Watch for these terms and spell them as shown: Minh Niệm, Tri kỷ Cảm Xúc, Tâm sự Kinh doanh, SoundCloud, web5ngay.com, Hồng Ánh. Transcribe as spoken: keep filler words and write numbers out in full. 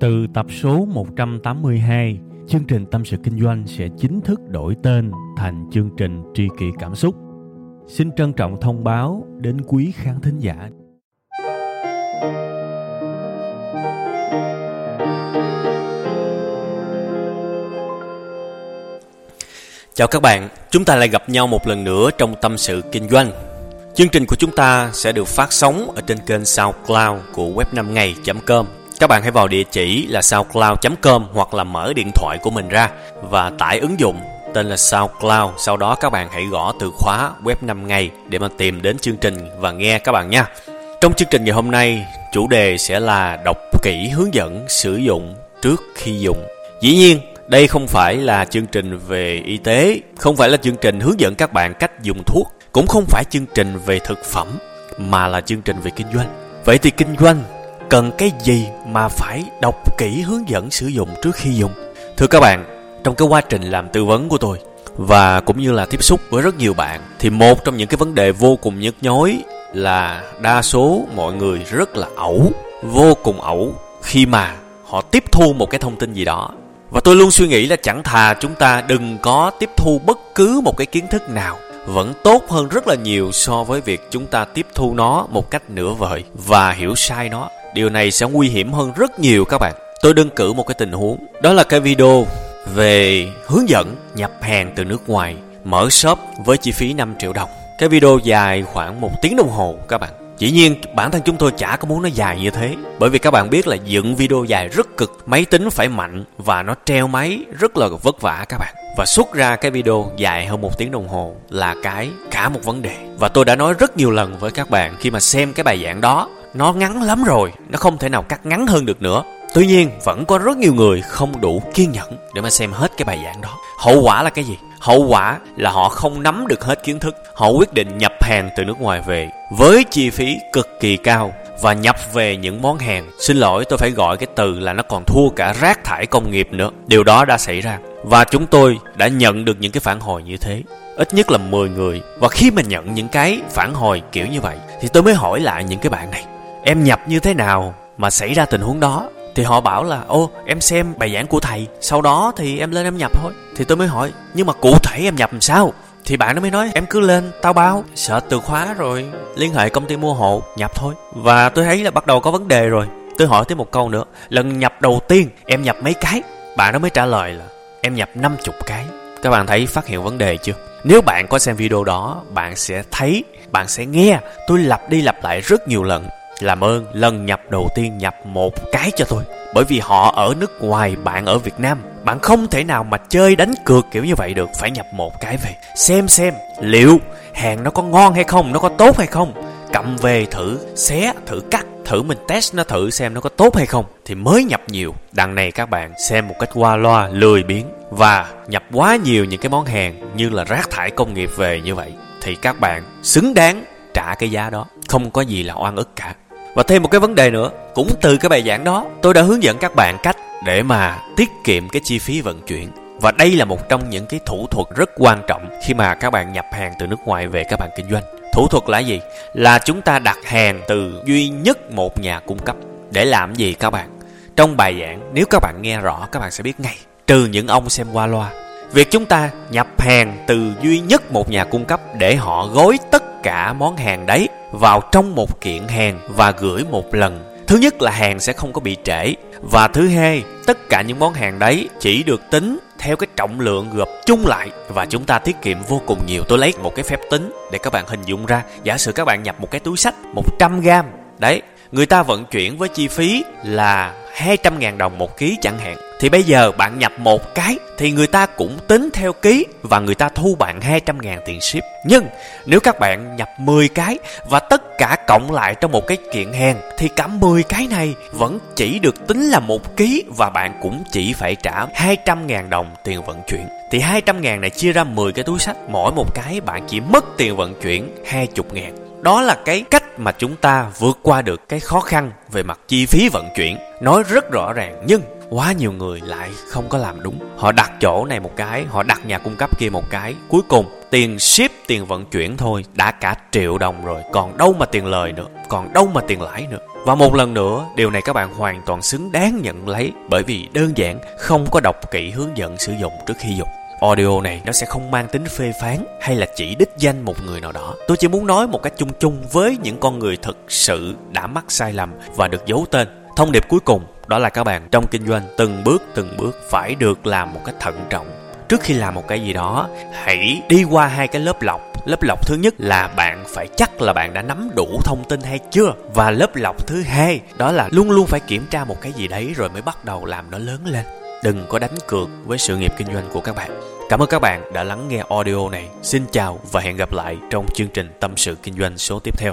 Từ tập số một trăm tám mươi hai, chương trình Tâm sự Kinh doanh sẽ chính thức đổi tên thành chương trình Tri kỷ Cảm Xúc. Xin trân trọng thông báo đến quý khán thính giả. Chào các bạn, chúng ta lại gặp nhau một lần nữa trong Tâm sự Kinh doanh. Chương trình của chúng ta sẽ được phát sóng ở trên kênh SoundCloud của web năm ngay chấm com. Các bạn hãy vào địa chỉ là soundcloud chấm com hoặc là mở điện thoại của mình ra và tải ứng dụng tên là SoundCloud. Sau đó các bạn hãy gõ từ khóa web năm ngày để mà tìm đến chương trình và nghe các bạn nha. Trong chương trình ngày hôm nay, chủ đề sẽ là đọc kỹ hướng dẫn sử dụng trước khi dùng. Dĩ nhiên, đây không phải là chương trình về y tế, không phải là chương trình hướng dẫn các bạn cách dùng thuốc, cũng không phải chương trình về thực phẩm, mà là chương trình về kinh doanh. Vậy thì kinh doanh cần cái gì mà phải đọc kỹ hướng dẫn sử dụng trước khi dùng? Thưa các bạn, trong cái quá trình làm tư vấn của tôi và cũng như là tiếp xúc với rất nhiều bạn, thì một trong những cái vấn đề vô cùng nhức nhối là đa số mọi người rất là ẩu, vô cùng ẩu khi mà họ tiếp thu một cái thông tin gì đó. Và tôi luôn suy nghĩ là chẳng thà chúng ta đừng có tiếp thu bất cứ một cái kiến thức nào, vẫn tốt hơn rất là nhiều so với việc chúng ta tiếp thu nó một cách nửa vời và hiểu sai nó. Điều này sẽ nguy hiểm hơn rất nhiều các bạn. Tôi đơn cử một cái tình huống, đó là cái video về hướng dẫn nhập hàng từ nước ngoài, mở shop với chi phí năm triệu đồng. Cái video dài khoảng một tiếng đồng hồ các bạn. Dĩ nhiên bản thân chúng tôi chả có muốn nó dài như thế, bởi vì các bạn biết là dựng video dài rất cực, máy tính phải mạnh và nó treo máy rất là vất vả các bạn. Và xuất ra cái video dài hơn một tiếng đồng hồ là cái cả một vấn đề. Và tôi đã nói rất nhiều lần với các bạn, khi mà xem cái bài giảng đó, nó ngắn lắm rồi, nó không thể nào cắt ngắn hơn được nữa. Tuy nhiên vẫn có rất nhiều người không đủ kiên nhẫn để mà xem hết cái bài giảng đó. Hậu quả là cái gì? Hậu quả là họ không nắm được hết kiến thức. Họ quyết định nhập hàng từ nước ngoài về với chi phí cực kỳ cao và nhập về những món hàng, xin lỗi tôi phải gọi cái từ là nó còn thua cả rác thải công nghiệp nữa. Điều đó đã xảy ra và chúng tôi đã nhận được những cái phản hồi như thế, ít nhất là mười người. Và khi mà nhận những cái phản hồi kiểu như vậy thì tôi mới hỏi lại những cái bạn này, em nhập như thế nào mà xảy ra tình huống đó? Thì họ bảo là ô em xem bài giảng của thầy, sau đó thì em lên em nhập thôi. Thì tôi mới hỏi nhưng mà cụ thể em nhập làm sao? Thì bạn nó mới nói em cứ lên tao bao, search từ khóa rồi liên hệ công ty mua hộ nhập thôi. Và tôi thấy là bắt đầu có vấn đề rồi. Tôi hỏi thêm một câu nữa, lần nhập đầu tiên em nhập mấy cái? Bạn nó mới trả lời là em nhập năm mươi cái. Các bạn thấy phát hiện vấn đề chưa? Nếu bạn có xem video đó, bạn sẽ thấy, bạn sẽ nghe tôi lặp đi lặp lại rất nhiều lần, làm ơn lần nhập đầu tiên nhập một cái cho tôi. Bởi vì họ ở nước ngoài, bạn ở Việt Nam, bạn không thể nào mà chơi đánh cược kiểu như vậy được. Phải nhập một cái về, xem xem liệu hàng nó có ngon hay không, nó có tốt hay không, cầm về thử xé, thử cắt, thử mình test nó thử xem nó có tốt hay không thì mới nhập nhiều. Đằng này các bạn xem một cách qua loa, lười biếng và nhập quá nhiều những cái món hàng như là rác thải công nghiệp về như vậy thì các bạn xứng đáng trả cái giá đó, không có gì là oan ức cả. Và thêm một cái vấn đề nữa, cũng từ cái bài giảng đó, tôi đã hướng dẫn các bạn cách để mà tiết kiệm cái chi phí vận chuyển. Và đây là một trong những cái thủ thuật rất quan trọng khi mà các bạn nhập hàng từ nước ngoài về các bạn kinh doanh. Thủ thuật là gì? Là chúng ta đặt hàng từ duy nhất một nhà cung cấp. Để làm gì các bạn? Trong bài giảng, nếu các bạn nghe rõ các bạn sẽ biết ngay, trừ những ông xem qua loa. Việc chúng ta nhập hàng từ duy nhất một nhà cung cấp để họ gói tất cả món hàng đấy vào trong một kiện hàng và gửi một lần. Thứ nhất là hàng sẽ không có bị trễ, và thứ hai, tất cả những món hàng đấy chỉ được tính theo cái trọng lượng gộp chung lại và chúng ta tiết kiệm vô cùng nhiều. Tôi lấy một cái phép tính để các bạn hình dung ra. Giả sử các bạn nhập một cái túi xách một trăm gram đấy, người ta vận chuyển với chi phí là hai trăm ngàn đồng một ký chẳng hạn. Thì bây giờ bạn nhập một cái thì người ta cũng tính theo ký và người ta thu bạn hai trăm ngàn tiền ship. Nhưng nếu các bạn nhập mười cái và tất cả cộng lại trong một cái kiện hàng thì cả mười cái này vẫn chỉ được tính là một ký và bạn cũng chỉ phải trả hai trăm ngàn đồng tiền vận chuyển. Thì hai trăm ngàn này chia ra mười cái túi xách, mỗi một cái bạn chỉ mất tiền vận chuyển hai mươi ngàn. Đó là cái cách mà chúng ta vượt qua được cái khó khăn về mặt chi phí vận chuyển. Nói rất rõ ràng nhưng quá nhiều người lại không có làm đúng. Họ đặt chỗ này một cái, họ đặt nhà cung cấp kia một cái. Cuối cùng tiền ship, tiền vận chuyển thôi đã cả triệu đồng rồi, còn đâu mà tiền lời nữa, còn đâu mà tiền lãi nữa. Và một lần nữa, điều này các bạn hoàn toàn xứng đáng nhận lấy, bởi vì đơn giản không có đọc kỹ hướng dẫn sử dụng trước khi dùng. Audio này nó sẽ không mang tính phê phán hay là chỉ đích danh một người nào đó. Tôi chỉ muốn nói một cách chung chung với những con người thực sự đã mắc sai lầm và được giấu tên. Thông điệp cuối cùng đó là các bạn trong kinh doanh từng bước từng bước phải được làm một cách thận trọng. Trước khi làm một cái gì đó, hãy đi qua hai cái lớp lọc. Lớp lọc thứ nhất là bạn phải chắc là bạn đã nắm đủ thông tin hay chưa. Và lớp lọc thứ hai đó là luôn luôn phải kiểm tra một cái gì đấy rồi mới bắt đầu làm nó lớn lên. Đừng có đánh cược với sự nghiệp kinh doanh của các bạn. Cảm ơn các bạn đã lắng nghe audio này. Xin chào và hẹn gặp lại trong chương trình Tâm sự Kinh doanh số tiếp theo.